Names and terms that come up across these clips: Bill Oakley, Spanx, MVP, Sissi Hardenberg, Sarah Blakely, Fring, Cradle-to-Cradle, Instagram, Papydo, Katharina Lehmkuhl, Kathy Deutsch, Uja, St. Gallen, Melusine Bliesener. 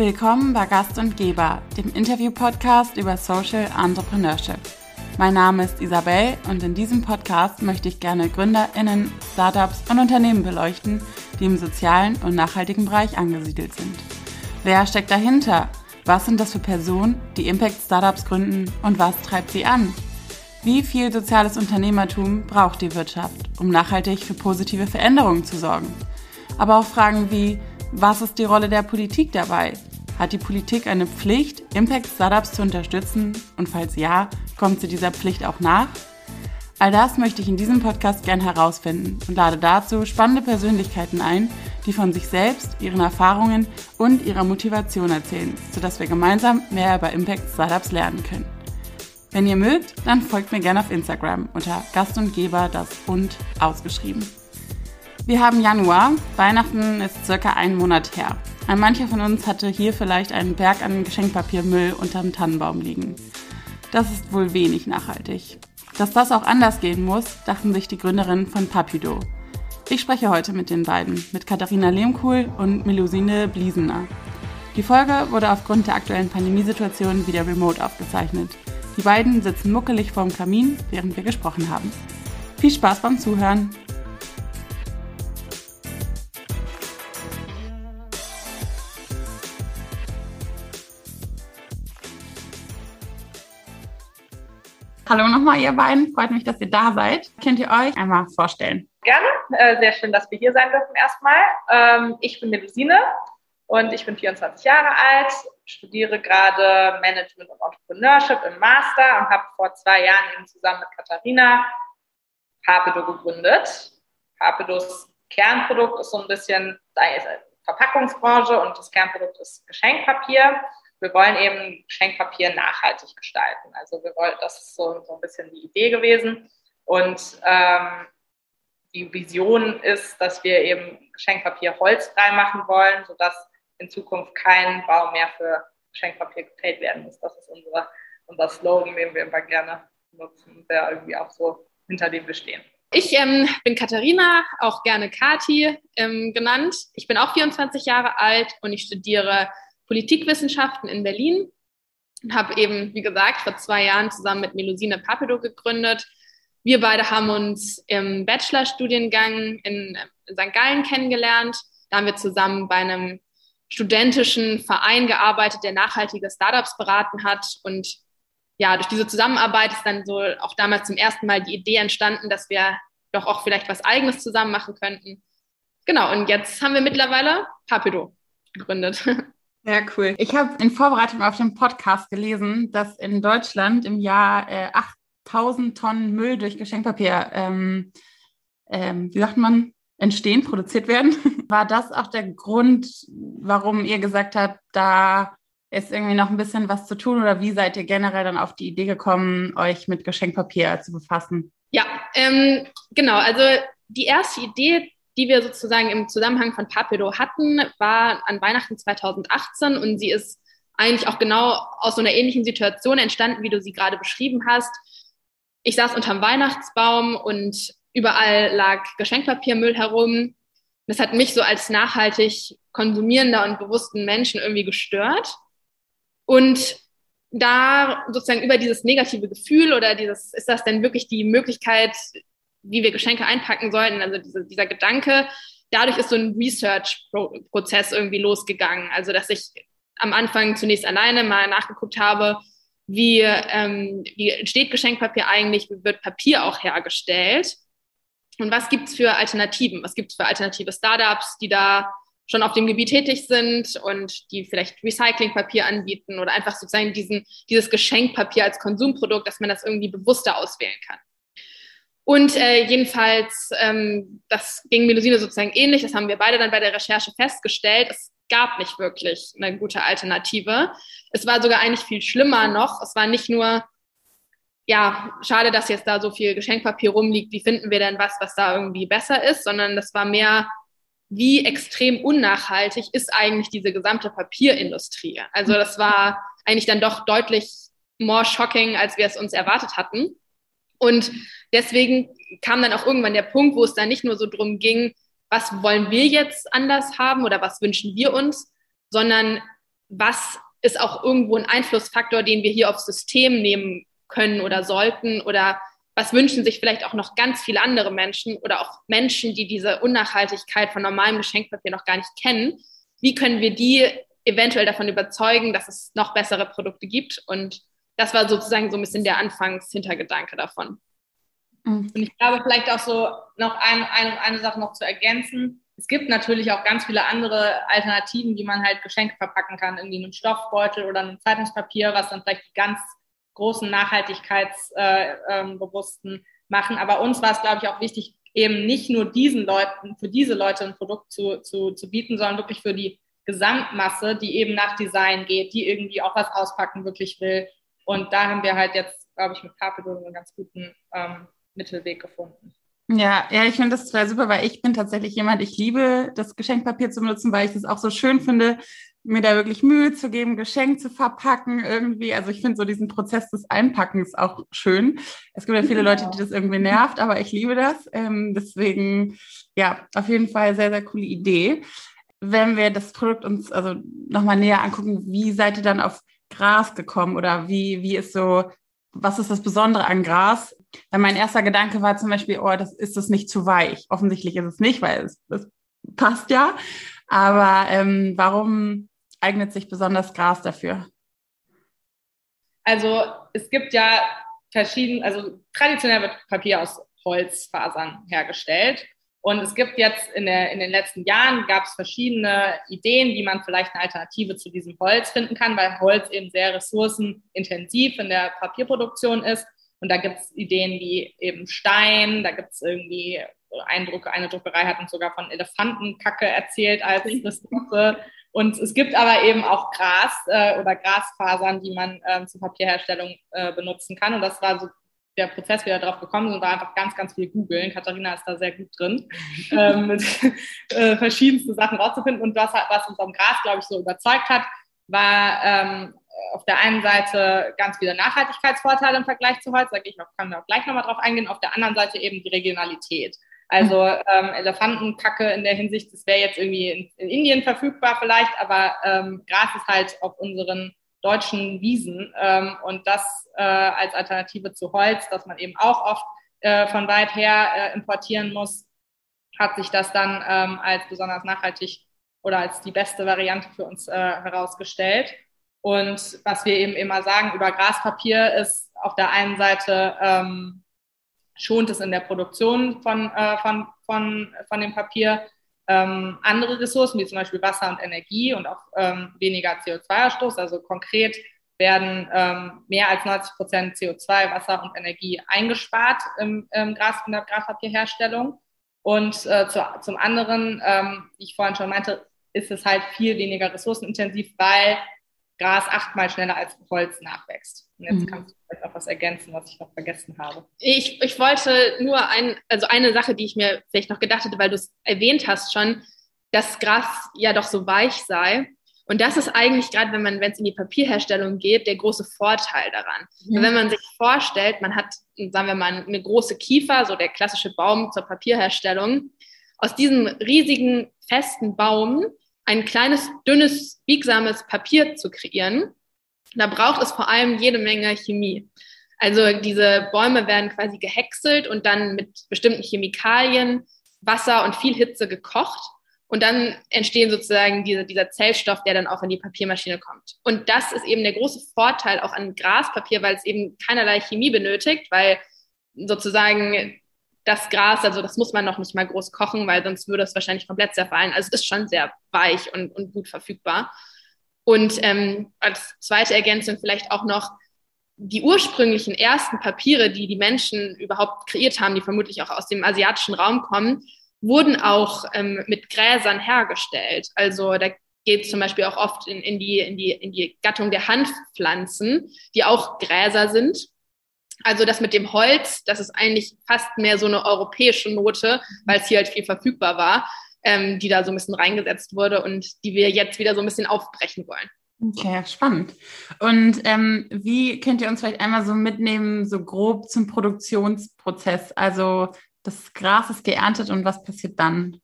Willkommen bei Gast und Geber, dem Interview-Podcast über Social Entrepreneurship. Mein Name ist Isabel und in diesem Podcast möchte ich gerne GründerInnen, Startups und Unternehmen beleuchten, die im sozialen und nachhaltigen Bereich angesiedelt sind. Wer steckt dahinter? Was sind das für Personen, die Impact-Startups gründen und was treibt sie an? Wie viel soziales Unternehmertum braucht die Wirtschaft, um nachhaltig für positive Veränderungen zu sorgen? Aber auch Fragen wie, was ist die Rolle der Politik dabei? Hat die Politik eine Pflicht, Impact-Startups zu unterstützen? Und falls ja, kommt sie dieser Pflicht auch nach? All das möchte ich in diesem Podcast gern herausfinden und lade dazu spannende Persönlichkeiten ein, die von sich selbst, ihren Erfahrungen und ihrer Motivation erzählen, sodass wir gemeinsam mehr über Impact-Startups lernen können. Wenn ihr mögt, dann folgt mir gerne auf Instagram unter Gast und Geber, das und ausgeschrieben. Wir haben Januar, Weihnachten ist circa einen Monat her. Ein mancher von uns hatte hier vielleicht einen Berg an Geschenkpapiermüll unterm Tannenbaum liegen. Das ist wohl wenig nachhaltig. Dass das auch anders gehen muss, dachten sich die Gründerinnen von Papydo. Ich spreche heute mit den beiden, mit Katharina Lehmkuhl und Melusine Bliesener. Die Folge wurde aufgrund der aktuellen Pandemiesituation wieder remote aufgezeichnet. Die beiden sitzen muckelig vorm Kamin, während wir gesprochen haben. Viel Spaß beim Zuhören! Hallo nochmal, ihr beiden. Freut mich, dass ihr da seid. Könnt ihr euch einmal vorstellen? Gerne. Sehr schön, dass wir hier sein dürfen erstmal. Ich bin Melusine und ich bin 24 Jahre alt, studiere gerade Management und Entrepreneurship im Master und habe vor 2 Jahren eben zusammen mit Katharina Papydo gegründet. Papydos Kernprodukt ist so ein bisschen Verpackungsbranche und das Kernprodukt ist Geschenkpapier. Wir wollen eben Geschenkpapier nachhaltig gestalten. Also das ist so ein bisschen die Idee gewesen. Und die Vision ist, dass wir eben Geschenkpapier holzfrei machen wollen, sodass in Zukunft kein Baum mehr für Geschenkpapier gefällt werden muss. Das ist unser Slogan, den wir immer gerne nutzen, der irgendwie auch so hinter dem wir stehen. Ich bin Katharina, auch gerne Kathi genannt. Ich bin auch 24 Jahre alt und ich studiere Politikwissenschaften in Berlin und habe eben, wie gesagt, vor 2 Jahren zusammen mit Melusine Papydo gegründet. Wir beide haben uns im Bachelorstudiengang in St. Gallen kennengelernt. Da haben wir zusammen bei einem studentischen Verein gearbeitet, der nachhaltige Startups beraten hat. Und ja, durch diese Zusammenarbeit ist dann so auch damals zum ersten Mal die Idee entstanden, dass wir doch auch vielleicht was Eigenes zusammen machen könnten. Genau, und jetzt haben wir mittlerweile Papydo gegründet. Sehr cool. Ich habe in Vorbereitung auf den Podcast gelesen, dass in Deutschland im Jahr 8.000 Tonnen Müll durch Geschenkpapier, entstehen, produziert werden. War das auch der Grund, warum ihr gesagt habt, da ist irgendwie noch ein bisschen was zu tun? Oder wie seid ihr generell dann auf die Idee gekommen, euch mit Geschenkpapier zu befassen? Ja, genau. Also die erste Idee, die wir sozusagen im Zusammenhang von Papydo hatten, war an Weihnachten 2018 und sie ist eigentlich auch genau aus so einer ähnlichen Situation entstanden, wie du sie gerade beschrieben hast. Ich saß unterm Weihnachtsbaum und überall lag Geschenkpapiermüll herum. Das hat mich so als nachhaltig konsumierender und bewussten Menschen irgendwie gestört. Und da sozusagen über dieses negative Gefühl oder dieses, ist das denn wirklich die Möglichkeit, wie wir Geschenke einpacken sollten, also dieser Gedanke, dadurch ist so ein Research-Prozess irgendwie losgegangen. Also dass ich am Anfang zunächst alleine mal nachgeguckt habe, wie entsteht Geschenkpapier eigentlich, wie wird Papier auch hergestellt und was gibt es für Alternativen, was gibt es für alternative Startups, die da schon auf dem Gebiet tätig sind und die vielleicht Recyclingpapier anbieten oder einfach sozusagen dieses Geschenkpapier als Konsumprodukt, dass man das irgendwie bewusster auswählen kann. Und jedenfalls, das ging Melusine sozusagen ähnlich, das haben wir beide dann bei der Recherche festgestellt, es gab nicht wirklich eine gute Alternative. Es war sogar eigentlich viel schlimmer noch, es war nicht nur, ja, schade, dass jetzt da so viel Geschenkpapier rumliegt, wie finden wir denn was da irgendwie besser ist, sondern das war mehr, wie extrem unnachhaltig ist eigentlich diese gesamte Papierindustrie. Also das war eigentlich dann doch deutlich more shocking, als wir es uns erwartet hatten. Und deswegen kam dann auch irgendwann der Punkt, wo es dann nicht nur so drum ging, was wollen wir jetzt anders haben oder was wünschen wir uns, sondern was ist auch irgendwo ein Einflussfaktor, den wir hier aufs System nehmen können oder sollten, oder was wünschen sich vielleicht auch noch ganz viele andere Menschen oder auch Menschen, die diese Unnachhaltigkeit von normalem Geschenkpapier noch gar nicht kennen? Wie können wir die eventuell davon überzeugen, dass es noch bessere Produkte gibt? Und das war sozusagen so ein bisschen der Anfangshintergedanke davon. Und ich glaube, vielleicht auch so noch eine Sache noch zu ergänzen. Es gibt natürlich auch ganz viele andere Alternativen, wie man halt Geschenke verpacken kann, irgendwie in einem Stoffbeutel oder einem Zeitungspapier, was dann vielleicht die ganz großen Nachhaltigkeitsbewussten machen. Aber uns war es, glaube ich, auch wichtig, eben nicht nur diesen Leuten, für diese Leute ein Produkt zu bieten, sondern wirklich für die Gesamtmasse, die eben nach Design geht, die irgendwie auch was auspacken wirklich will. Und da haben wir halt jetzt, glaube ich, mit Papydo einen ganz guten Mittelweg gefunden. Ja, ich finde das total super, weil ich bin tatsächlich jemand, ich liebe das Geschenkpapier zu benutzen, weil ich das auch so schön finde, mir da wirklich Mühe zu geben, Geschenk zu verpacken irgendwie. Also ich finde so diesen Prozess des Einpackens auch schön. Es gibt ja viele Leute, die das irgendwie nervt, aber ich liebe das. Deswegen, ja, auf jeden Fall sehr, sehr coole Idee. Wenn wir das Produkt uns also nochmal näher angucken, wie seid ihr dann auf Gras gekommen oder wie ist so, was ist das Besondere an Gras? Weil mein erster Gedanke war zum Beispiel, ist das nicht zu weich? Offensichtlich ist es nicht, weil es passt ja. Aber warum eignet sich besonders Gras dafür? Also es gibt ja verschiedene, also traditionell wird Papier aus Holzfasern hergestellt. Und es gibt jetzt in den letzten Jahren gab es verschiedene Ideen, wie man vielleicht eine Alternative zu diesem Holz finden kann, weil Holz eben sehr ressourcenintensiv in der Papierproduktion ist. Und da gibt es Ideen wie eben Stein, da gibt es irgendwie eine Druckerei hat uns sogar von Elefantenkacke erzählt als Ressource. Und es gibt aber eben auch Gras oder Grasfasern, die man zur Papierherstellung benutzen kann. Und das war so der Prozess, wie wir darauf gekommen sind, war einfach ganz, ganz viel googeln. Katharina ist da sehr gut drin, verschiedenste Sachen rauszufinden. Und was uns am Gras, glaube ich, so überzeugt hat, war auf der einen Seite ganz viele Nachhaltigkeitsvorteile im Vergleich zu Holz, sage ich, können wir auch gleich nochmal drauf eingehen. Auf der anderen Seite eben die Regionalität. Also Elefantenkacke in der Hinsicht, das wäre jetzt irgendwie in Indien verfügbar vielleicht, aber Gras ist halt auf unseren deutschen Wiesen und das als Alternative zu Holz, das man eben auch oft von weit her importieren muss, hat sich das dann als besonders nachhaltig oder als die beste Variante für uns herausgestellt. Und was wir eben immer sagen über Graspapier ist, auf der einen Seite schont es in der Produktion von dem Papier andere Ressourcen, wie zum Beispiel Wasser und Energie und auch weniger CO2-Ausstoß. Also konkret werden mehr als 90% CO2, Wasser und Energie eingespart in der Graspapierherstellung. Und zum anderen, wie ich vorhin schon meinte, ist es halt viel weniger ressourcenintensiv, weil Gras 8-mal schneller als Holz nachwächst. Und jetzt kannst du vielleicht auch was ergänzen, was ich noch vergessen habe. Ich wollte nur eine Sache, die ich mir vielleicht noch gedacht hatte, weil du es erwähnt hast schon, dass Gras ja doch so weich sei. Und das ist eigentlich gerade, wenn es in die Papierherstellung geht, der große Vorteil daran. Mhm. Wenn man sich vorstellt, man hat, sagen wir mal, eine große Kiefer, so der klassische Baum zur Papierherstellung, aus diesem riesigen, festen Baum ein kleines, dünnes, biegsames Papier zu kreieren, da braucht es vor allem jede Menge Chemie. Also diese Bäume werden quasi gehäckselt und dann mit bestimmten Chemikalien, Wasser und viel Hitze gekocht. Und dann entstehen sozusagen dieser Zellstoff, der dann auch in die Papiermaschine kommt. Und das ist eben der große Vorteil auch an Graspapier, weil es eben keinerlei Chemie benötigt, weil sozusagen das Gras, also das muss man noch nicht mal groß kochen, weil sonst würde es wahrscheinlich komplett zerfallen. Also es ist schon sehr weich und gut verfügbar. Und als zweite Ergänzung vielleicht auch noch die ursprünglichen ersten Papiere, die die Menschen überhaupt kreiert haben, die vermutlich auch aus dem asiatischen Raum kommen, wurden auch mit Gräsern hergestellt. Also da geht es zum Beispiel auch oft in die Gattung der Hanfpflanzen, die auch Gräser sind. Also das mit dem Holz, das ist eigentlich fast mehr so eine europäische Note, weil es hier halt viel verfügbar war, die da so ein bisschen reingesetzt wurde und die wir jetzt wieder so ein bisschen aufbrechen wollen. Okay, spannend. Und wie könnt ihr uns vielleicht einmal so mitnehmen, so grob zum Produktionsprozess? Also das Gras ist geerntet und was passiert dann?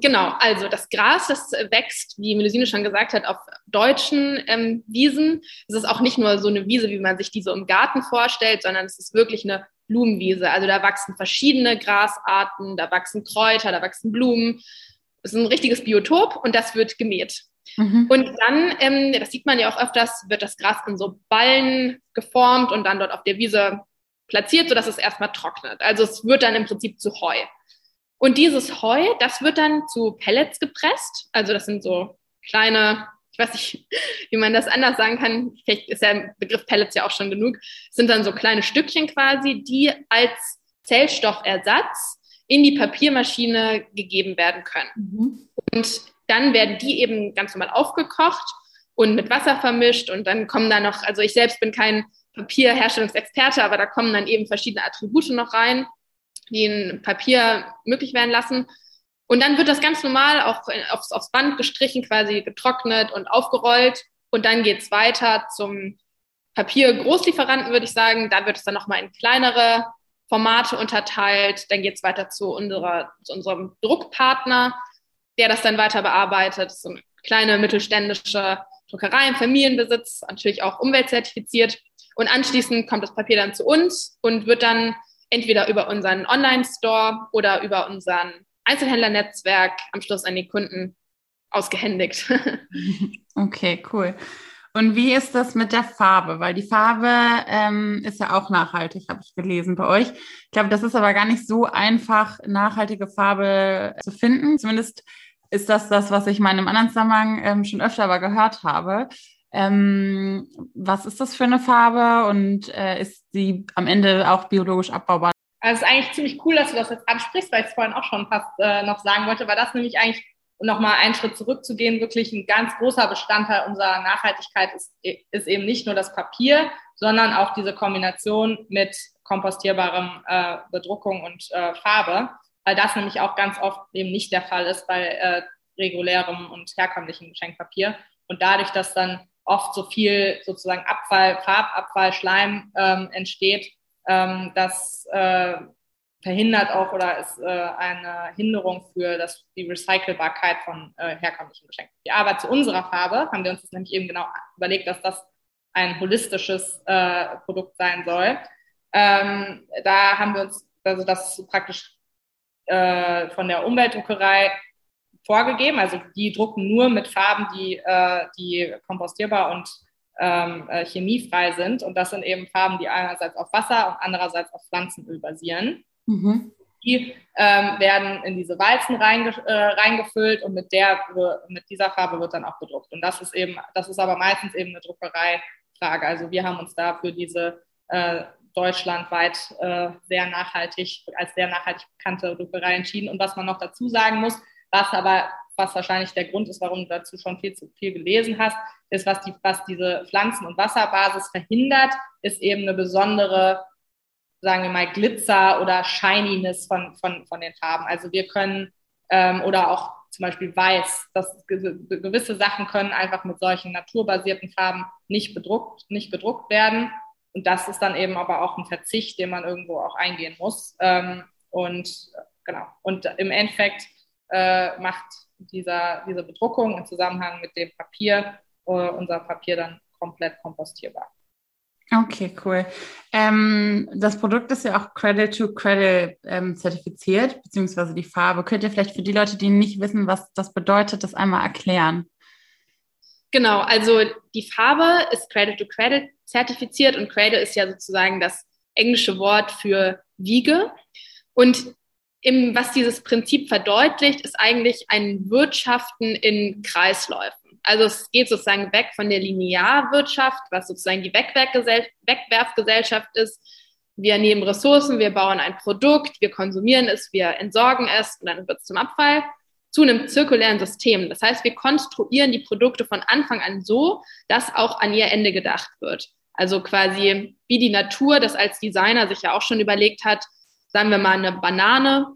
Genau, also das Gras, das wächst, wie Melusine schon gesagt hat, auf deutschen Wiesen. Es ist auch nicht nur so eine Wiese, wie man sich die so im Garten vorstellt, sondern es ist wirklich eine Blumenwiese. Also da wachsen verschiedene Grasarten, da wachsen Kräuter, da wachsen Blumen. Es ist ein richtiges Biotop und das wird gemäht. Mhm. Und dann, das sieht man ja auch öfters, wird das Gras in so Ballen geformt und dann dort auf der Wiese platziert, sodass es erstmal trocknet. Also es wird dann im Prinzip zu Heu. Und dieses Heu, das wird dann zu Pellets gepresst. Also das sind so kleine, ich weiß nicht, wie man das anders sagen kann. Vielleicht ist ja der Begriff Pellets ja auch schon genug. Das sind dann so kleine Stückchen quasi, die als Zellstoffersatz in die Papiermaschine gegeben werden können. Mhm. Und dann werden die eben ganz normal aufgekocht und mit Wasser vermischt. Und dann kommen da noch, also ich selbst bin kein Papierherstellungsexperte, aber da kommen dann eben verschiedene Attribute noch rein, die in Papier möglich werden lassen. Und dann wird das ganz normal aufs Band gestrichen, quasi getrocknet und aufgerollt. Und dann geht es weiter zum Papiergroßlieferanten, würde ich sagen. Da wird es dann nochmal in kleinere Formate unterteilt. Dann geht es weiter zu unserem Druckpartner, der das dann weiter bearbeitet. So eine kleine mittelständische Druckerei im Familienbesitz, natürlich auch umweltzertifiziert. Und anschließend kommt das Papier dann zu uns und wird dann entweder über unseren Online-Store oder über unseren Einzelhändlernetzwerk am Schluss an die Kunden ausgehändigt. Okay, cool. Und wie ist das mit der Farbe? Weil die Farbe ist ja auch nachhaltig, habe ich gelesen bei euch. Ich glaube, das ist aber gar nicht so einfach, nachhaltige Farbe zu finden. Zumindest ist das, was ich mal in einem anderen Zusammenhang schon öfter aber gehört habe. Was ist das für eine Farbe und ist sie am Ende auch biologisch abbaubar? Also es ist eigentlich ziemlich cool, dass du das jetzt ansprichst, weil ich es vorhin auch schon fast noch sagen wollte, weil das nämlich eigentlich, um nochmal einen Schritt zurückzugehen, wirklich ein ganz großer Bestandteil unserer Nachhaltigkeit ist eben nicht nur das Papier, sondern auch diese Kombination mit kompostierbarem Bedruckung und Farbe, weil das nämlich auch ganz oft eben nicht der Fall ist bei regulärem und herkömmlichem Geschenkpapier. Und dadurch, dass dann oft so viel sozusagen Abfall, Farbabfall, Schleim entsteht, das verhindert auch oder ist eine Hinderung für die Recycelbarkeit von herkömmlichen Geschenkpapier. Aber zu unserer Farbe haben wir uns das nämlich eben genau überlegt, dass das ein holistisches Produkt sein soll. Da haben wir uns, also das ist praktisch von der Umweltdruckerei vorgegeben, also die drucken nur mit Farben, die kompostierbar und chemiefrei sind, und das sind eben Farben, die einerseits auf Wasser und andererseits auf Pflanzenöl basieren. Mhm. Die werden in diese Walzen reingefüllt und mit dieser Farbe wird dann auch bedruckt, und das ist aber meistens eben eine Druckereifrage. Also wir haben uns da für diese deutschlandweit sehr nachhaltig bekannte Druckerei entschieden. Und was man noch dazu sagen muss, was wahrscheinlich der Grund ist, warum du dazu schon viel zu viel gelesen hast, ist, was diese Pflanzen- und Wasserbasis verhindert, ist eben eine besondere, sagen wir mal, Glitzer oder Shininess von den Farben. Also wir können, oder auch zum Beispiel Weiß, dass gewisse Sachen können einfach mit solchen naturbasierten Farben nicht bedruckt werden. Und das ist dann eben aber auch ein Verzicht, den man irgendwo auch eingehen muss. Und im Endeffekt macht diese Bedruckung im Zusammenhang mit dem Papier unser Papier dann komplett kompostierbar. Okay, cool. Das Produkt ist ja auch Cradle-to-Cradle zertifiziert, beziehungsweise die Farbe. Könnt ihr vielleicht für die Leute, die nicht wissen, was das bedeutet, das einmal erklären? Genau, also die Farbe ist Cradle-to-Cradle zertifiziert, und Cradle ist ja sozusagen das englische Wort für Wiege. Und was dieses Prinzip verdeutlicht, ist eigentlich ein Wirtschaften in Kreisläufen. Also es geht sozusagen weg von der Linearwirtschaft, was sozusagen die Wegwerfgesellschaft ist. Wir nehmen Ressourcen, wir bauen ein Produkt, wir konsumieren es, wir entsorgen es und dann wird es zum Abfall, zu einem zirkulären System. Das heißt, wir konstruieren die Produkte von Anfang an so, dass auch an ihr Ende gedacht wird. Also quasi wie die Natur das als Designer sich ja auch schon überlegt hat. Sagen wir mal eine Banane,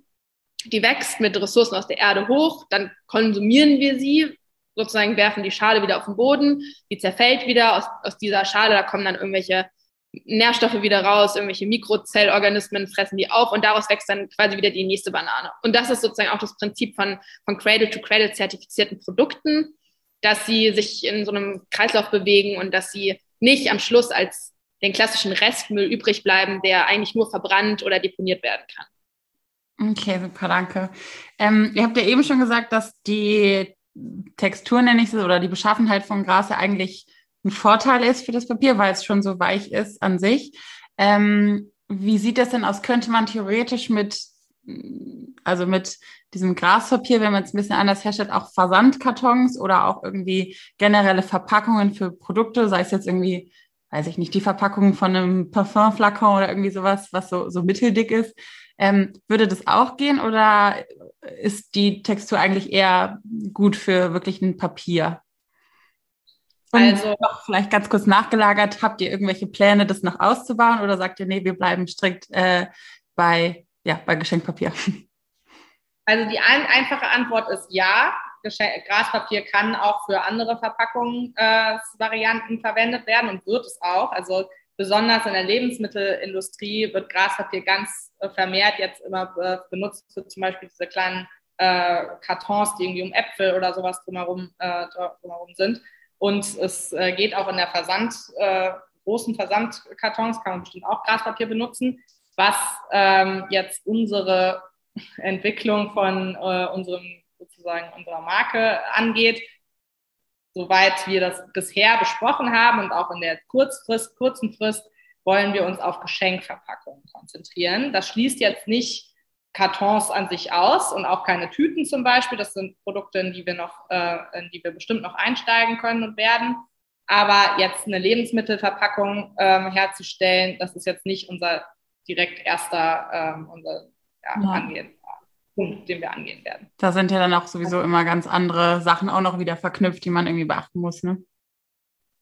die wächst mit Ressourcen aus der Erde hoch, dann konsumieren wir sie, sozusagen werfen die Schale wieder auf den Boden, die zerfällt wieder, aus dieser Schale, da kommen dann irgendwelche Nährstoffe wieder raus, irgendwelche Mikrozellorganismen fressen die auf und daraus wächst dann quasi wieder die nächste Banane. Und das ist sozusagen auch das Prinzip von Cradle-to-Cradle zertifizierten Produkten, dass sie sich in so einem Kreislauf bewegen und dass sie nicht am Schluss als den klassischen Restmüll übrig bleiben, der eigentlich nur verbrannt oder deponiert werden kann. Okay, super, danke. Ihr habt ja eben schon gesagt, dass die Textur, nenne ich es, oder die Beschaffenheit von Gras ja eigentlich ein Vorteil ist für das Papier, weil es schon so weich ist an sich. Wie sieht das denn aus? Könnte man theoretisch mit diesem Graspapier, wenn man es ein bisschen anders herstellt, auch Versandkartons oder auch irgendwie generelle Verpackungen für Produkte, sei es jetzt irgendwie, weiß ich nicht, die Verpackung von einem Parfümflakon oder irgendwie sowas, was so mitteldick ist, würde das auch gehen oder ist die Textur eigentlich eher gut für wirklich ein Papier? Und also noch vielleicht ganz kurz nachgelagert, habt ihr irgendwelche Pläne, das noch auszubauen oder sagt ihr, nee, wir bleiben strikt bei Geschenkpapier? Also die einfache Antwort ist ja. Graspapier kann auch für andere Verpackungsvarianten verwendet werden und wird es auch. Also besonders in der Lebensmittelindustrie wird Graspapier ganz vermehrt jetzt immer benutzt für zum Beispiel diese kleinen Kartons, die irgendwie um Äpfel oder sowas drumherum sind. Und es geht auch in der großen Versandkartons, kann man bestimmt auch Graspapier benutzen, was jetzt unsere Entwicklung von unserer Marke angeht. Soweit wir das bisher besprochen haben und auch in der kurzen Frist wollen wir uns auf Geschenkverpackungen konzentrieren. Das schließt jetzt nicht Kartons an sich aus und auch keine Tüten zum Beispiel. Das sind Produkte, in die wir bestimmt noch einsteigen können und werden. Aber jetzt eine Lebensmittelverpackung herzustellen, das ist jetzt nicht unser direkt erster Punkt, den wir angehen werden. Da sind ja dann auch sowieso immer ganz andere Sachen auch noch wieder verknüpft, die man irgendwie beachten muss, ne?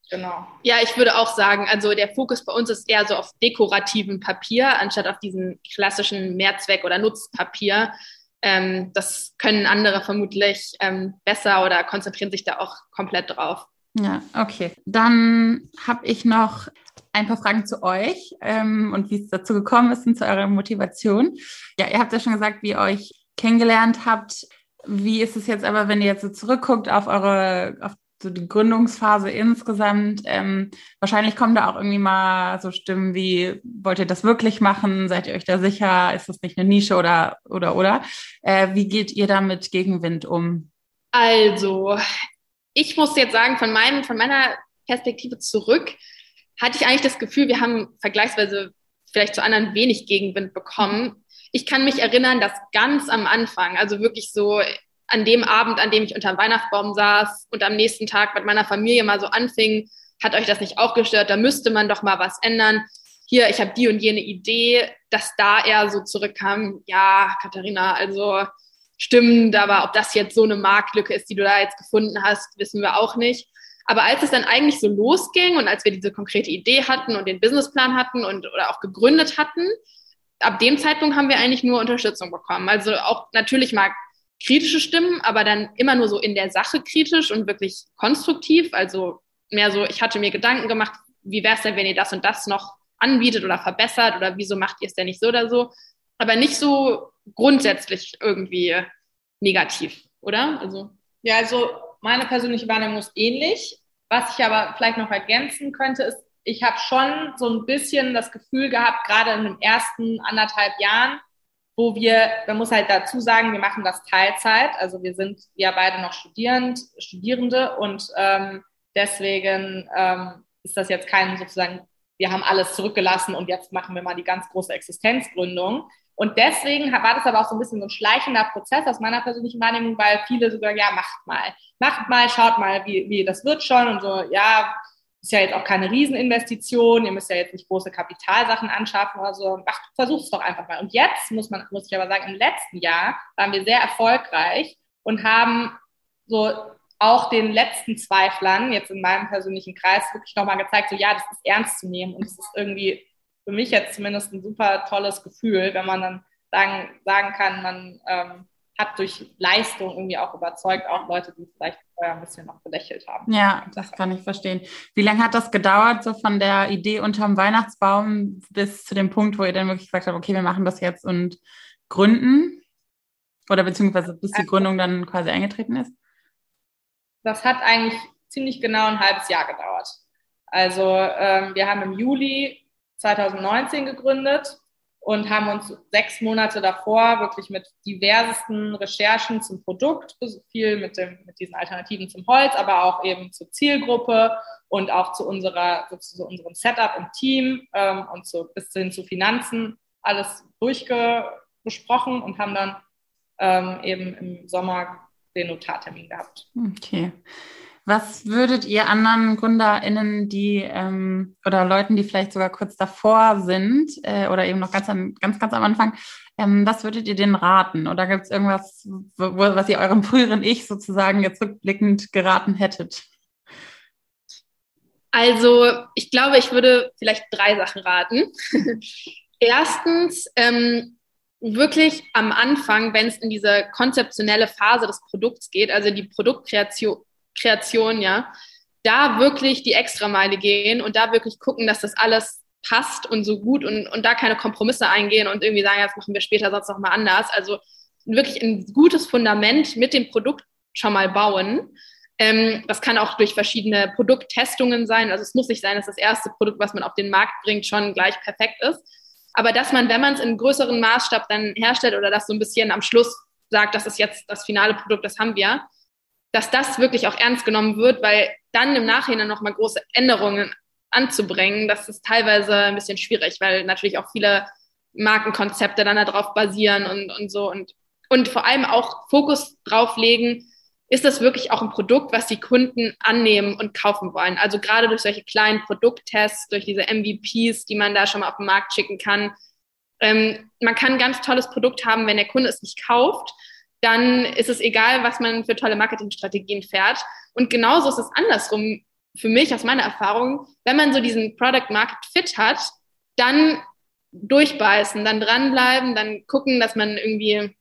Genau. Ja, ich würde auch sagen, also der Fokus bei uns ist eher so auf dekorativen Papier, anstatt auf diesen klassischen Mehrzweck- oder Nutzpapier. Das können andere vermutlich besser oder konzentrieren sich da auch komplett drauf. Ja, okay. Dann habe ich noch ein paar Fragen zu euch und wie es dazu gekommen ist und zu eurer Motivation. Ja, ihr habt ja schon gesagt, wie ihr euch kennengelernt habt. Wie ist es jetzt aber, wenn ihr jetzt so zurückguckt auf so die Gründungsphase insgesamt? Wahrscheinlich kommen da auch irgendwie mal so Stimmen wie, wollt ihr das wirklich machen? Seid ihr euch da sicher? Ist das nicht eine Nische oder? Wie geht ihr da mit Gegenwind um? Also, ich muss jetzt sagen, von meiner Perspektive zurück, hatte ich eigentlich das Gefühl, wir haben vergleichsweise vielleicht zu anderen wenig Gegenwind bekommen. Ich kann mich erinnern, dass ganz am Anfang, also wirklich so an dem Abend, an dem ich unterm Weihnachtsbaum saß und am nächsten Tag mit meiner Familie mal so anfing, hat euch das nicht auch gestört, da müsste man doch mal was ändern. Hier, ich habe die und jene Idee, dass da eher so zurückkam, ja, Katharina, also stimmt, aber ob das jetzt so eine Marktlücke ist, die du da jetzt gefunden hast, wissen wir auch nicht. Aber als es dann eigentlich so losging und als wir diese konkrete Idee hatten und den Businessplan hatten oder auch gegründet hatten, ab dem Zeitpunkt haben wir eigentlich nur Unterstützung bekommen. Also auch natürlich mal kritische Stimmen, aber dann immer nur so in der Sache kritisch und wirklich konstruktiv. Also mehr so, ich hatte mir Gedanken gemacht, wie wäre es denn, wenn ihr das und das noch anbietet oder verbessert oder wieso macht ihr es denn nicht so oder so. Aber nicht so grundsätzlich irgendwie negativ, oder? Also ja, also meine persönliche Wahrnehmung ist ähnlich. Was ich aber vielleicht noch ergänzen könnte, ist, ich habe schon so ein bisschen das Gefühl gehabt, gerade in den ersten 1,5 Jahren, wo man muss halt dazu sagen, wir machen das Teilzeit. Also wir sind ja beide noch Studierende und deswegen ist das jetzt kein sozusagen, wir haben alles zurückgelassen und jetzt machen wir mal die ganz große Existenzgründung. Und deswegen war das aber auch so ein bisschen so ein schleichender Prozess aus meiner persönlichen Wahrnehmung, weil viele sogar, ja, macht mal, schaut mal, wie das wird schon und so, ja, ist ja jetzt auch keine Rieseninvestition, ihr müsst ja jetzt nicht große Kapitalsachen anschaffen oder so, versucht es doch einfach mal. Und jetzt muss ich aber sagen, im letzten Jahr waren wir sehr erfolgreich und haben so auch den letzten Zweiflern jetzt in meinem persönlichen Kreis wirklich nochmal gezeigt, so, ja, das ist ernst zu nehmen und es ist irgendwie für mich jetzt zumindest ein super tolles Gefühl, wenn man dann sagen kann, man hat durch Leistung irgendwie auch überzeugt, auch Leute, die vielleicht vorher ein bisschen noch belächelt haben. Ja, das kann ich verstehen. Wie lange hat das gedauert, so von der Idee unterm Weihnachtsbaum bis zu dem Punkt, wo ihr dann wirklich gesagt habt, okay, wir machen das jetzt und gründen? Oder beziehungsweise bis die Gründung dann quasi eingetreten ist? Das hat eigentlich ziemlich genau ein halbes Jahr gedauert. Also wir haben im Juli 2019 gegründet und haben uns 6 Monate davor wirklich mit diversesten Recherchen zum Produkt, viel mit diesen Alternativen zum Holz, aber auch eben zur Zielgruppe und auch zu unserem Setup im Team und bis hin zu Finanzen alles durchbesprochen und haben dann eben im Sommer den Notartermin gehabt. Okay. Was würdet ihr anderen GründerInnen, die oder Leuten, die vielleicht sogar kurz davor sind oder eben noch ganz am Anfang, was würdet ihr denen raten? Oder gibt es irgendwas, was ihr eurem früheren Ich sozusagen jetzt rückblickend geraten hättet? Also ich glaube, ich würde vielleicht 3 Sachen raten. Erstens, wirklich am Anfang, wenn es in diese konzeptionelle Phase des Produkts geht, also die Produktkreation, ja, da wirklich die Extrameile gehen und da wirklich gucken, dass das alles passt und so gut und da keine Kompromisse eingehen und irgendwie sagen, das machen wir später sonst nochmal anders. Also wirklich ein gutes Fundament mit dem Produkt schon mal bauen. Das kann auch durch verschiedene Produkttestungen sein. Also es muss nicht sein, dass das erste Produkt, was man auf den Markt bringt, schon gleich perfekt ist. Aber dass man, wenn man es in größeren Maßstab dann herstellt oder das so ein bisschen am Schluss sagt, das ist jetzt das finale Produkt, das haben wir, dass das wirklich auch ernst genommen wird, weil dann im Nachhinein nochmal große Änderungen anzubringen, das ist teilweise ein bisschen schwierig, weil natürlich auch viele Markenkonzepte dann darauf basieren und so. Und vor allem auch Fokus drauf legen, ist das wirklich auch ein Produkt, was die Kunden annehmen und kaufen wollen. Also gerade durch solche kleinen Produkttests, durch diese MVPs, die man da schon mal auf den Markt schicken kann. Man kann ein ganz tolles Produkt haben, wenn der Kunde es nicht kauft, dann ist es egal, was man für tolle Marketingstrategien fährt. Und genauso ist es andersrum für mich, aus meiner Erfahrung, wenn man so diesen Product-Market-Fit hat, dann durchbeißen, dann dranbleiben, dann gucken, dass man irgendwie,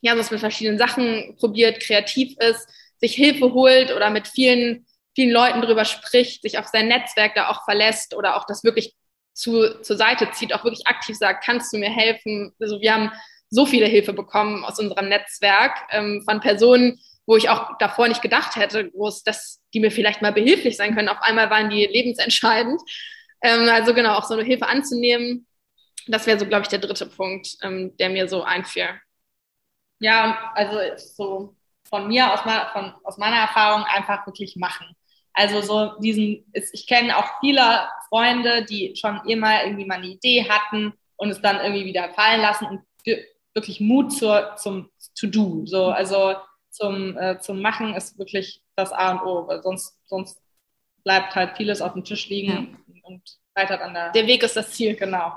ja, was mit verschiedenen Sachen probiert, kreativ ist, sich Hilfe holt oder mit vielen Leuten drüber spricht, sich auf sein Netzwerk da auch verlässt oder auch das wirklich zur Seite zieht, auch wirklich aktiv sagt, kannst du mir helfen? Also wir haben so viele Hilfe bekommen aus unserem Netzwerk von Personen, wo ich auch davor nicht gedacht hätte, groß, dass die mir vielleicht mal behilflich sein können. Auf einmal waren die lebensentscheidend. Also genau, auch so eine Hilfe anzunehmen, das wäre so, glaube ich, der dritte Punkt, der mir so einfiel. Ja, also so von mir, aus meiner Erfahrung einfach wirklich machen. Also so ich kenne auch viele Freunde, die schon immer irgendwie mal eine Idee hatten und es dann irgendwie wieder fallen lassen und wirklich Mut zum To-Do, so, also zum Machen ist wirklich das A und O, weil sonst bleibt halt vieles auf dem Tisch liegen und scheitert an der... Der Weg ist das Ziel, genau.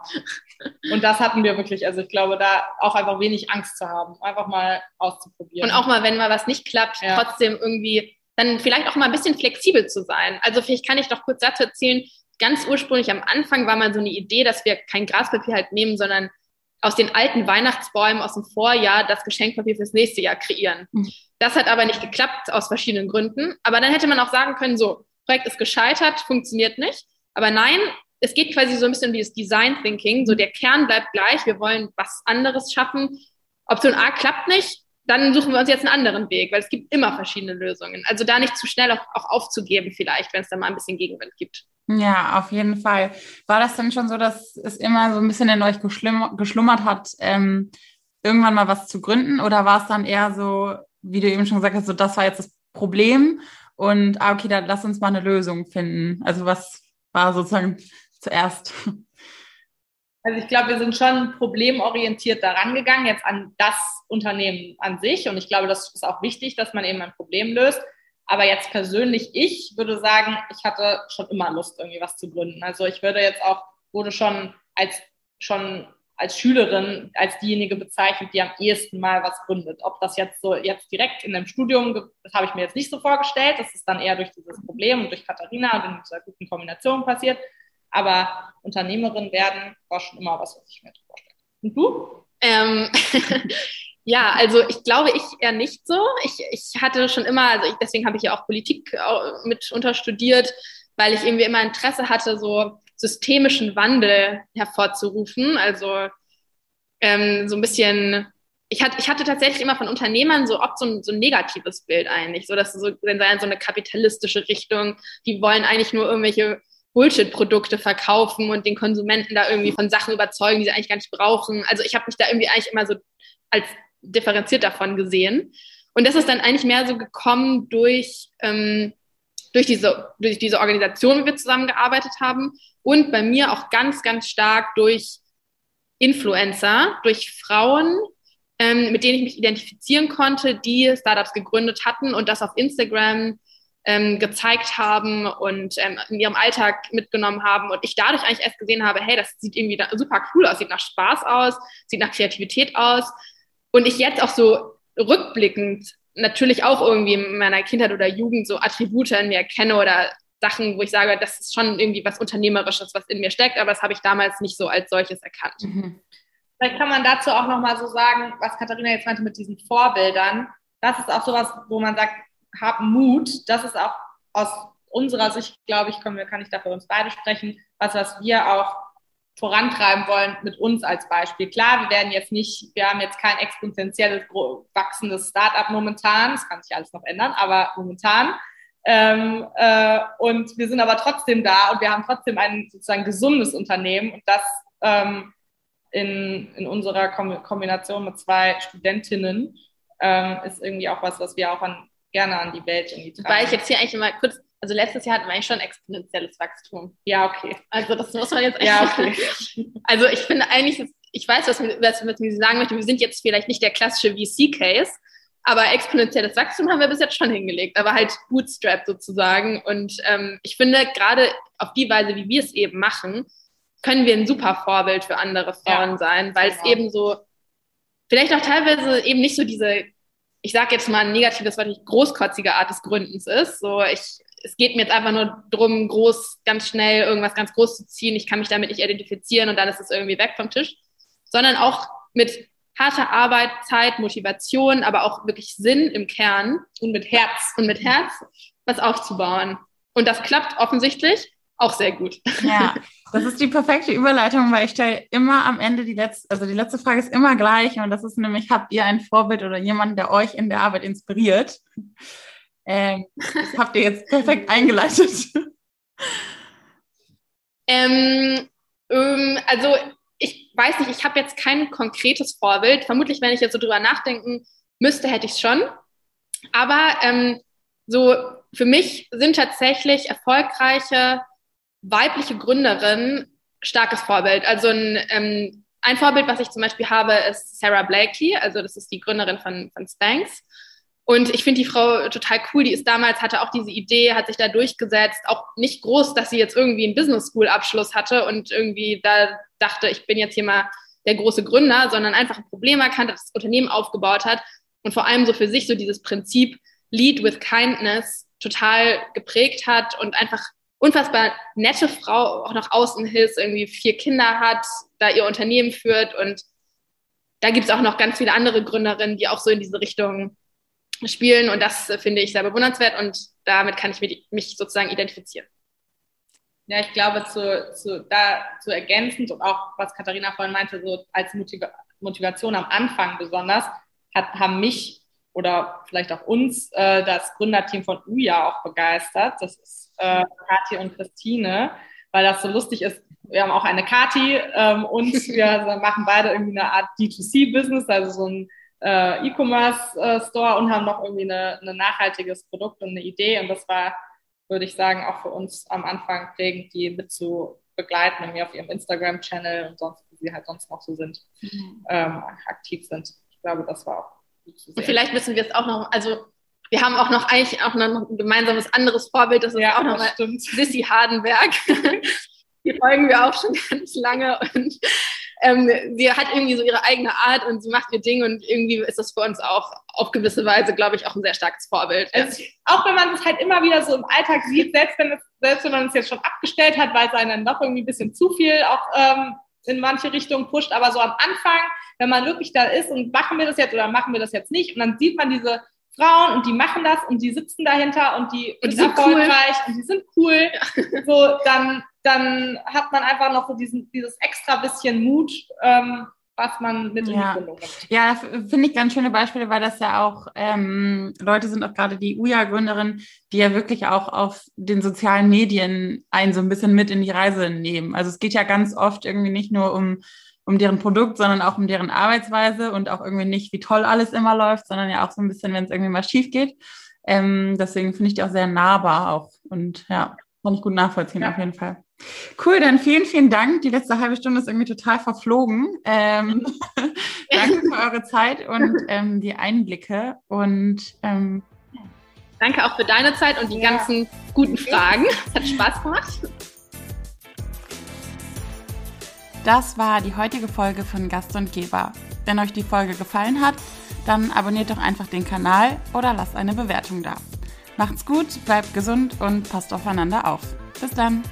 Und das hatten wir wirklich, also ich glaube, da auch einfach wenig Angst zu haben, einfach mal auszuprobieren. Und auch mal, wenn mal was nicht klappt, trotzdem irgendwie dann vielleicht auch mal ein bisschen flexibel zu sein. Also vielleicht kann ich doch kurz dazu erzählen, ganz ursprünglich am Anfang war mal so eine Idee, dass wir kein Graspapier halt nehmen, sondern aus den alten Weihnachtsbäumen aus dem Vorjahr das Geschenkpapier fürs nächste Jahr kreieren. Das hat aber nicht geklappt aus verschiedenen Gründen. Aber dann hätte man auch sagen können, so, Projekt ist gescheitert, funktioniert nicht. Aber nein, es geht quasi so ein bisschen wie das Design Thinking. So, der Kern bleibt gleich, wir wollen was anderes schaffen. Option A klappt nicht, dann suchen wir uns jetzt einen anderen Weg, weil es gibt immer verschiedene Lösungen. Also da nicht zu schnell auch aufzugeben vielleicht, wenn es da mal ein bisschen Gegenwind gibt. Ja, auf jeden Fall. War das dann schon so, dass es immer so ein bisschen in euch geschlummert hat, irgendwann mal was zu gründen? Oder war es dann eher so, wie du eben schon gesagt hast, so das war jetzt das Problem und okay, dann lass uns mal eine Lösung finden. Also was war sozusagen zuerst? Also ich glaube, wir sind schon problemorientiert da rangegangen, jetzt an das Unternehmen an sich. Und ich glaube, das ist auch wichtig, dass man eben ein Problem löst. Aber jetzt persönlich, ich würde sagen, ich hatte schon immer Lust, irgendwie was zu gründen. Also ich wurde schon als Schülerin als diejenige bezeichnet, die am ehesten mal was gründet. Ob das jetzt direkt in einem Studium, das habe ich mir jetzt nicht so vorgestellt. Das ist dann eher durch dieses Problem und durch Katharina und in dieser guten Kombination passiert. Aber Unternehmerin werden war schon immer was ich mir vorstelle. Und du? Ja, also ich glaube, ich eher nicht so. Ich hatte schon immer, deswegen habe ich ja auch Politik mit unterstudiert, weil ich irgendwie immer Interesse hatte, so systemischen Wandel hervorzurufen. Also so ein bisschen, ich hatte tatsächlich immer von Unternehmern so oft so ein negatives Bild eigentlich, so dass so, wenn sie in so eine kapitalistische Richtung, die wollen eigentlich nur irgendwelche Bullshit-Produkte verkaufen und den Konsumenten da irgendwie von Sachen überzeugen, die sie eigentlich gar nicht brauchen. Also ich habe mich da irgendwie eigentlich immer so als differenziert davon gesehen. Und das ist dann eigentlich mehr so gekommen durch diese Organisation, wie wir zusammengearbeitet haben, und bei mir auch ganz, ganz stark durch Influencer, durch Frauen, mit denen ich mich identifizieren konnte, die Startups gegründet hatten und das auf Instagram gezeigt haben und in ihrem Alltag mitgenommen haben, und ich dadurch eigentlich erst gesehen habe, hey, das sieht irgendwie super cool aus, sieht nach Spaß aus, sieht nach Kreativität aus, und ich jetzt auch so rückblickend natürlich auch irgendwie in meiner Kindheit oder Jugend so Attribute in mir erkenne oder Sachen, wo ich sage, das ist schon irgendwie was Unternehmerisches, was in mir steckt, aber das habe ich damals nicht so als solches erkannt. Mhm. Vielleicht kann man dazu auch nochmal so sagen, was Katharina jetzt meinte mit diesen Vorbildern, das ist auch sowas, wo man sagt, hab Mut, das ist auch aus unserer Sicht, glaube ich, kann ich da für uns beide sprechen, was wir auch vorantreiben wollen mit uns als Beispiel. Klar, wir haben jetzt kein exponentielles wachsendes Startup momentan, das kann sich alles noch ändern, aber momentan. Und wir sind aber trotzdem da und wir haben trotzdem ein sozusagen gesundes Unternehmen, und das in unserer Kombination mit zwei Studentinnen ist irgendwie auch was wir auch gerne an die Welt in die Traum. Wobei ich jetzt hier eigentlich mal kurz, also letztes Jahr hatten wir eigentlich schon exponentielles Wachstum. Ja, okay. Also das muss man jetzt eigentlich sagen. Also ich finde eigentlich, ich weiß, was ich sagen möchte, wir sind jetzt vielleicht nicht der klassische VC-Case, aber exponentielles Wachstum haben wir bis jetzt schon hingelegt, aber halt Bootstrap sozusagen, und ich finde, gerade auf die Weise, wie wir es eben machen, können wir ein super Vorbild für andere Frauen sein, weil es eben so, vielleicht auch teilweise eben nicht so diese, ich sage jetzt mal ein negatives Wort, großkotzige Art des Gründens ist. So, es geht mir jetzt einfach nur drum, ganz schnell irgendwas ganz groß zu ziehen. Ich kann mich damit nicht identifizieren und dann ist es irgendwie weg vom Tisch. Sondern auch mit harter Arbeit, Zeit, Motivation, aber auch wirklich Sinn im Kern und mit Herz was aufzubauen. Und das klappt offensichtlich auch sehr gut. Ja, das ist die perfekte Überleitung, weil ich stelle immer am Ende die letzte Frage ist immer gleich, und das ist nämlich, habt ihr ein Vorbild oder jemanden, der euch in der Arbeit inspiriert? Das habt ihr jetzt perfekt eingeleitet. Also ich weiß nicht, ich habe jetzt kein konkretes Vorbild. Vermutlich, wenn ich jetzt so drüber nachdenken müsste, hätte ich es schon. Aber so für mich sind tatsächlich erfolgreiche weibliche Gründerin, starkes Vorbild. Also ein Vorbild, was ich zum Beispiel habe, ist Sarah Blakely. Also das ist die Gründerin von Spanx. Und ich finde die Frau total cool. Die ist damals, hatte auch diese Idee, hat sich da durchgesetzt. Auch nicht groß, dass sie jetzt irgendwie einen Business School Abschluss hatte und irgendwie da dachte, ich bin jetzt hier mal der große Gründer, sondern einfach ein Problem erkannt hat, das Unternehmen aufgebaut hat und vor allem so für sich so dieses Prinzip Lead with Kindness total geprägt hat und einfach unfassbar nette Frau, auch nach außen hilft, irgendwie 4 Kinder hat, da ihr Unternehmen führt, und da gibt es auch noch ganz viele andere Gründerinnen, die auch so in diese Richtung spielen, und das finde ich sehr bewundernswert, und damit kann ich mich sozusagen identifizieren. Ja, ich glaube, dazu ergänzend und auch, was Katharina vorhin meinte, so als Motivation am Anfang besonders, haben mich oder vielleicht auch uns das Gründerteam von Uja auch begeistert. Das ist Kathi und Christine, weil das so lustig ist. Wir haben auch eine Kathi und wir machen beide irgendwie eine Art D2C-Business, also so ein E-Commerce-Store, und haben noch irgendwie ein nachhaltiges Produkt und eine Idee, und das war, würde ich sagen, auch für uns am Anfang prägend, die mit zu begleiten, irgendwie auf ihrem Instagram-Channel und sonst, wie sie halt sonst noch so sind, aktiv sind. Ich glaube, das war auch gut zu sehen. Und vielleicht müssen wir es auch noch, also wir haben auch noch eigentlich auch noch ein gemeinsames anderes Vorbild, das ist ja auch nochmal Sissi Hardenberg. Die folgen wir auch schon ganz lange, und sie hat irgendwie so ihre eigene Art und sie macht ihr Ding, und irgendwie ist das für uns auch auf gewisse Weise, glaube ich, auch ein sehr starkes Vorbild. Also, auch wenn man es halt immer wieder so im Alltag sieht, selbst wenn man es jetzt schon abgestellt hat, weil es einen dann doch irgendwie ein bisschen zu viel auch in manche Richtungen pusht, aber so am Anfang, wenn man wirklich da ist und machen wir das jetzt oder machen wir das jetzt nicht, und dann sieht man diese Frauen und die machen das und die sitzen dahinter und die sind erfolgreich und die sind cool, so, dann hat man einfach noch so dieses extra bisschen Mut, was man mit in die Gründung nimmt. Ja, finde ich ganz schöne Beispiele, weil das ja auch Leute sind, auch gerade die Uja-Gründerin, die ja wirklich auch auf den sozialen Medien einen so ein bisschen mit in die Reise nehmen. Also es geht ja ganz oft irgendwie nicht nur um deren Produkt, sondern auch um deren Arbeitsweise und auch irgendwie nicht, wie toll alles immer läuft, sondern ja auch so ein bisschen, wenn es irgendwie mal schief geht. Deswegen finde ich die auch sehr nahbar auch und ja, kann ich gut nachvollziehen auf jeden Fall. Cool, dann vielen, vielen Dank. Die letzte halbe Stunde ist irgendwie total verflogen. Danke für eure Zeit und die Einblicke und danke auch für deine Zeit und die ganzen guten Fragen. Es hat Spaß gemacht. Das war die heutige Folge von Gast und Geber. Wenn euch die Folge gefallen hat, dann abonniert doch einfach den Kanal oder lasst eine Bewertung da. Macht's gut, bleibt gesund und passt aufeinander auf. Bis dann!